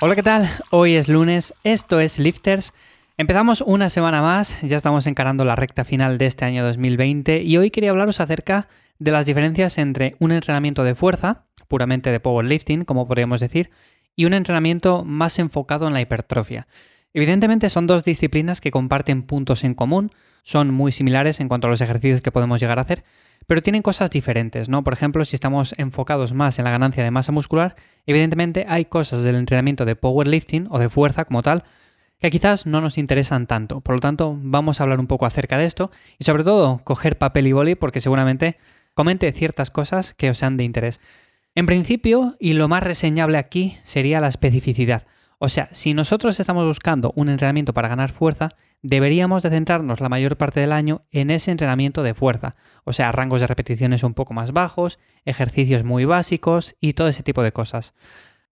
Hola, ¿qué tal? Hoy es lunes, esto es Lifters. Empezamos una semana más, ya estamos encarando la recta final de este año 2020 y hoy quería hablaros acerca de las diferencias entre un entrenamiento de fuerza, puramente de powerlifting, como podríamos decir, y un entrenamiento más enfocado en la hipertrofia. Evidentemente son dos disciplinas que comparten puntos en común, son muy similares en cuanto a los ejercicios que podemos llegar a hacer, pero tienen cosas diferentes, ¿no? Por ejemplo, si estamos enfocados más en la ganancia de masa muscular, evidentemente hay cosas del entrenamiento de powerlifting o de fuerza como tal que quizás no nos interesan tanto. Por lo tanto, vamos a hablar un poco acerca de esto y sobre todo coger papel y boli porque seguramente comente ciertas cosas que os sean de interés. En principio, y lo más reseñable aquí, sería la especificidad. O sea, si nosotros estamos buscando un entrenamiento para ganar fuerza, deberíamos de centrarnos la mayor parte del año en ese entrenamiento de fuerza. O sea, rangos de repeticiones un poco más bajos, ejercicios muy básicos y todo ese tipo de cosas.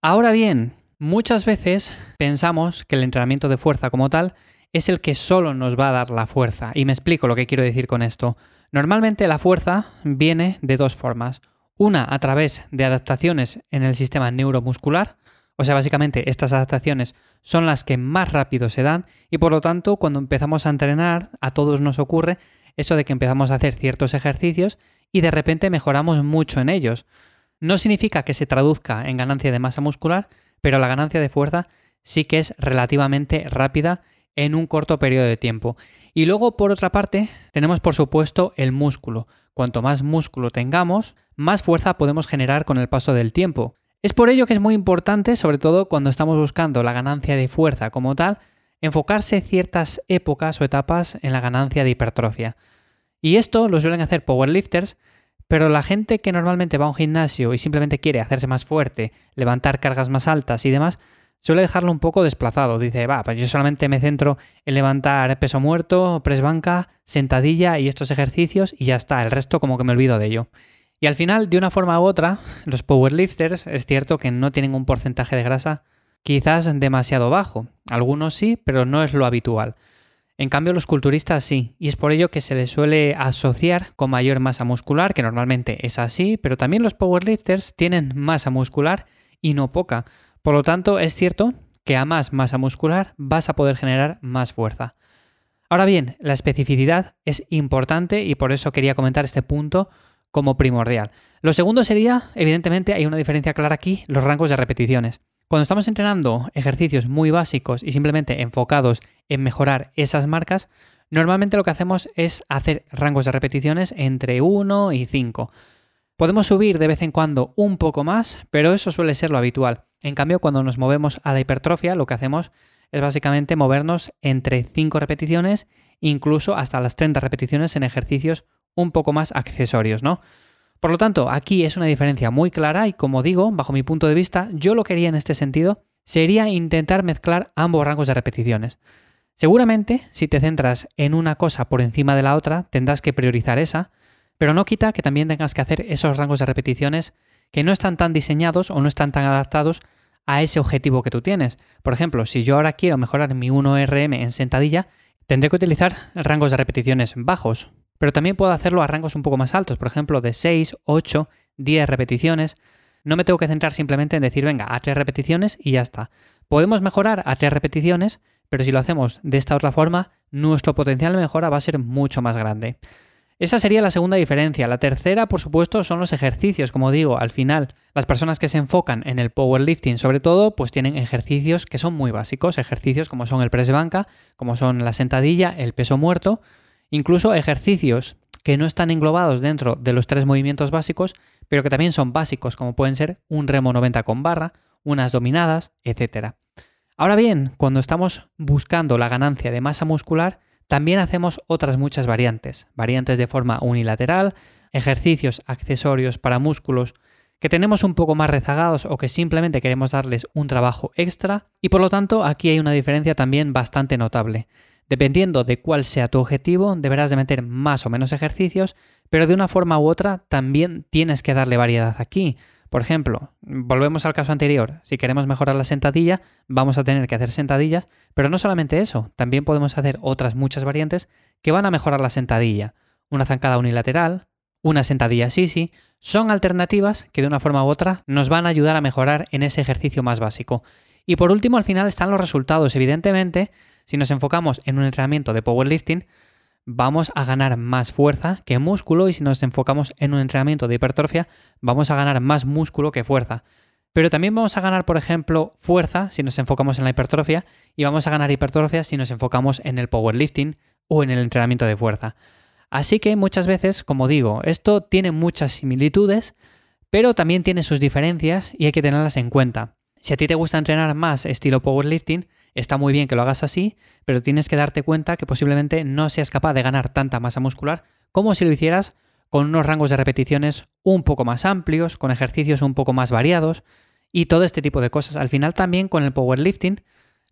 Ahora bien, muchas veces pensamos que el entrenamiento de fuerza como tal es el que solo nos va a dar la fuerza. Y me explico lo que quiero decir con esto. Normalmente la fuerza viene de dos formas. Una a través de adaptaciones en el sistema neuromuscular. O sea, básicamente estas adaptaciones son las que más rápido se dan y por lo tanto cuando empezamos a entrenar a todos nos ocurre eso de que empezamos a hacer ciertos ejercicios y de repente mejoramos mucho en ellos. No significa que se traduzca en ganancia de masa muscular, pero la ganancia de fuerza sí que es relativamente rápida en un corto periodo de tiempo. Y luego, por otra parte, tenemos por supuesto el músculo. Cuanto más músculo tengamos, más fuerza podemos generar con el paso del tiempo. Es por ello que es muy importante, sobre todo cuando estamos buscando la ganancia de fuerza como tal, enfocarse ciertas épocas o etapas en la ganancia de hipertrofia. Y esto lo suelen hacer powerlifters, pero la gente que normalmente va a un gimnasio y simplemente quiere hacerse más fuerte, levantar cargas más altas y demás, suele dejarlo un poco desplazado. Dice, pues yo solamente me centro en levantar peso muerto, press banca, sentadilla y estos ejercicios y ya está, el resto como que me olvido de ello. Y al final, de una forma u otra, los powerlifters es cierto que no tienen un porcentaje de grasa quizás demasiado bajo. Algunos sí, pero no es lo habitual. En cambio, los culturistas sí, y es por ello que se les suele asociar con mayor masa muscular, que normalmente es así, pero también los powerlifters tienen masa muscular y no poca. Por lo tanto, es cierto que a más masa muscular vas a poder generar más fuerza. Ahora bien, la especificidad es importante y por eso quería comentar este punto como primordial. Lo segundo sería, evidentemente, hay una diferencia clara aquí, los rangos de repeticiones. Cuando estamos entrenando ejercicios muy básicos y simplemente enfocados en mejorar esas marcas, normalmente lo que hacemos es hacer rangos de repeticiones entre 1 y 5. Podemos subir de vez en cuando un poco más, pero eso suele ser lo habitual. En cambio, cuando nos movemos a la hipertrofia, lo que hacemos es básicamente movernos entre 5 repeticiones, incluso hasta las 30 repeticiones en ejercicios un poco más accesorios, ¿no? Por lo tanto, aquí es una diferencia muy clara y como digo, bajo mi punto de vista, yo lo que haría en este sentido sería intentar mezclar ambos rangos de repeticiones. Seguramente, si te centras en una cosa por encima de la otra, tendrás que priorizar esa, pero no quita que también tengas que hacer esos rangos de repeticiones que no están tan diseñados o no están tan adaptados a ese objetivo que tú tienes. Por ejemplo, si yo ahora quiero mejorar mi 1RM en sentadilla, tendré que utilizar rangos de repeticiones bajos. Pero también puedo hacerlo a rangos un poco más altos, por ejemplo, de 6, 8, 10 repeticiones. No me tengo que centrar simplemente en decir, venga, a 3 repeticiones y ya está. Podemos mejorar a 3 repeticiones, pero si lo hacemos de esta otra forma, nuestro potencial de mejora va a ser mucho más grande. Esa sería la segunda diferencia. La tercera, por supuesto, son los ejercicios. Como digo, al final, las personas que se enfocan en el powerlifting, sobre todo, pues tienen ejercicios que son muy básicos. Ejercicios como son el press banca, como son la sentadilla, el peso muerto. Incluso ejercicios que no están englobados dentro de los 3 movimientos básicos, pero que también son básicos, como pueden ser un remo 90 con barra, unas dominadas, etc. Ahora bien, cuando estamos buscando la ganancia de masa muscular, también hacemos otras muchas variantes. Variantes de forma unilateral, ejercicios accesorios para músculos que tenemos un poco más rezagados o que simplemente queremos darles un trabajo extra y por lo tanto aquí hay una diferencia también bastante notable. Dependiendo de cuál sea tu objetivo, deberás de meter más o menos ejercicios, pero de una forma u otra también tienes que darle variedad aquí. Por ejemplo, volvemos al caso anterior, si queremos mejorar la sentadilla, vamos a tener que hacer sentadillas, pero no solamente eso, también podemos hacer otras muchas variantes que van a mejorar la sentadilla. Una zancada unilateral, una sentadilla sisi, son alternativas que de una forma u otra nos van a ayudar a mejorar en ese ejercicio más básico. Y por último, al final están los resultados. Evidentemente, si nos enfocamos en un entrenamiento de powerlifting, vamos a ganar más fuerza que músculo, y si nos enfocamos en un entrenamiento de hipertrofia, vamos a ganar más músculo que fuerza. Pero también vamos a ganar, por ejemplo, fuerza si nos enfocamos en la hipertrofia, y vamos a ganar hipertrofia si nos enfocamos en el powerlifting o en el entrenamiento de fuerza. Así que muchas veces, como digo, esto tiene muchas similitudes, pero también tiene sus diferencias y hay que tenerlas en cuenta. Si a ti te gusta entrenar más estilo powerlifting, está muy bien que lo hagas así, pero tienes que darte cuenta que posiblemente no seas capaz de ganar tanta masa muscular como si lo hicieras con unos rangos de repeticiones un poco más amplios, con ejercicios un poco más variados. Y todo este tipo de cosas. Al final también con el powerlifting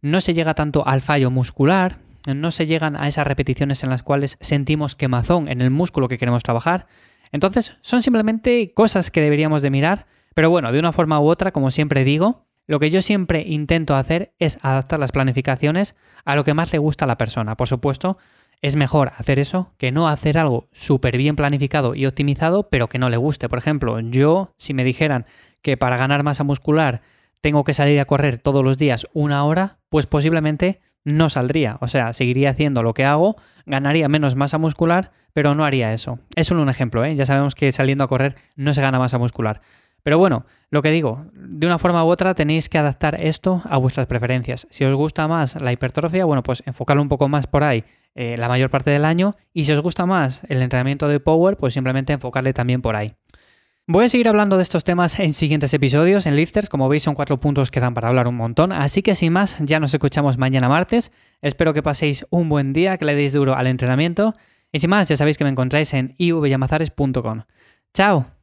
no se llega tanto al fallo muscular, no se llegan a esas repeticiones en las cuales sentimos quemazón en el músculo que queremos trabajar. Entonces son simplemente cosas que deberíamos de mirar, pero bueno, de una forma u otra, como siempre digo, lo que yo siempre intento hacer es adaptar las planificaciones a lo que más le gusta a la persona. Por supuesto, es mejor hacer eso que no hacer algo súper bien planificado y optimizado, pero que no le guste. Por ejemplo, yo, si me dijeran que para ganar masa muscular tengo que salir a correr todos los días 1 hora, pues posiblemente no saldría. O sea, seguiría haciendo lo que hago, ganaría menos masa muscular, pero no haría eso. Es solo un ejemplo, ¿eh? Ya sabemos que saliendo a correr no se gana masa muscular. Pero bueno, lo que digo, de una forma u otra tenéis que adaptar esto a vuestras preferencias. Si os gusta más la hipertrofia, bueno, pues enfocarlo un poco más por ahí la mayor parte del año. Y si os gusta más el entrenamiento de power, pues simplemente enfocarle también por ahí. Voy a seguir hablando de estos temas en siguientes episodios en Lifters. Como veis, son 4 puntos que dan para hablar un montón. Así que sin más, ya nos escuchamos mañana martes. Espero que paséis un buen día, que le deis duro al entrenamiento. Y sin más, ya sabéis que me encontráis en ivllamazares.com. ¡Chao!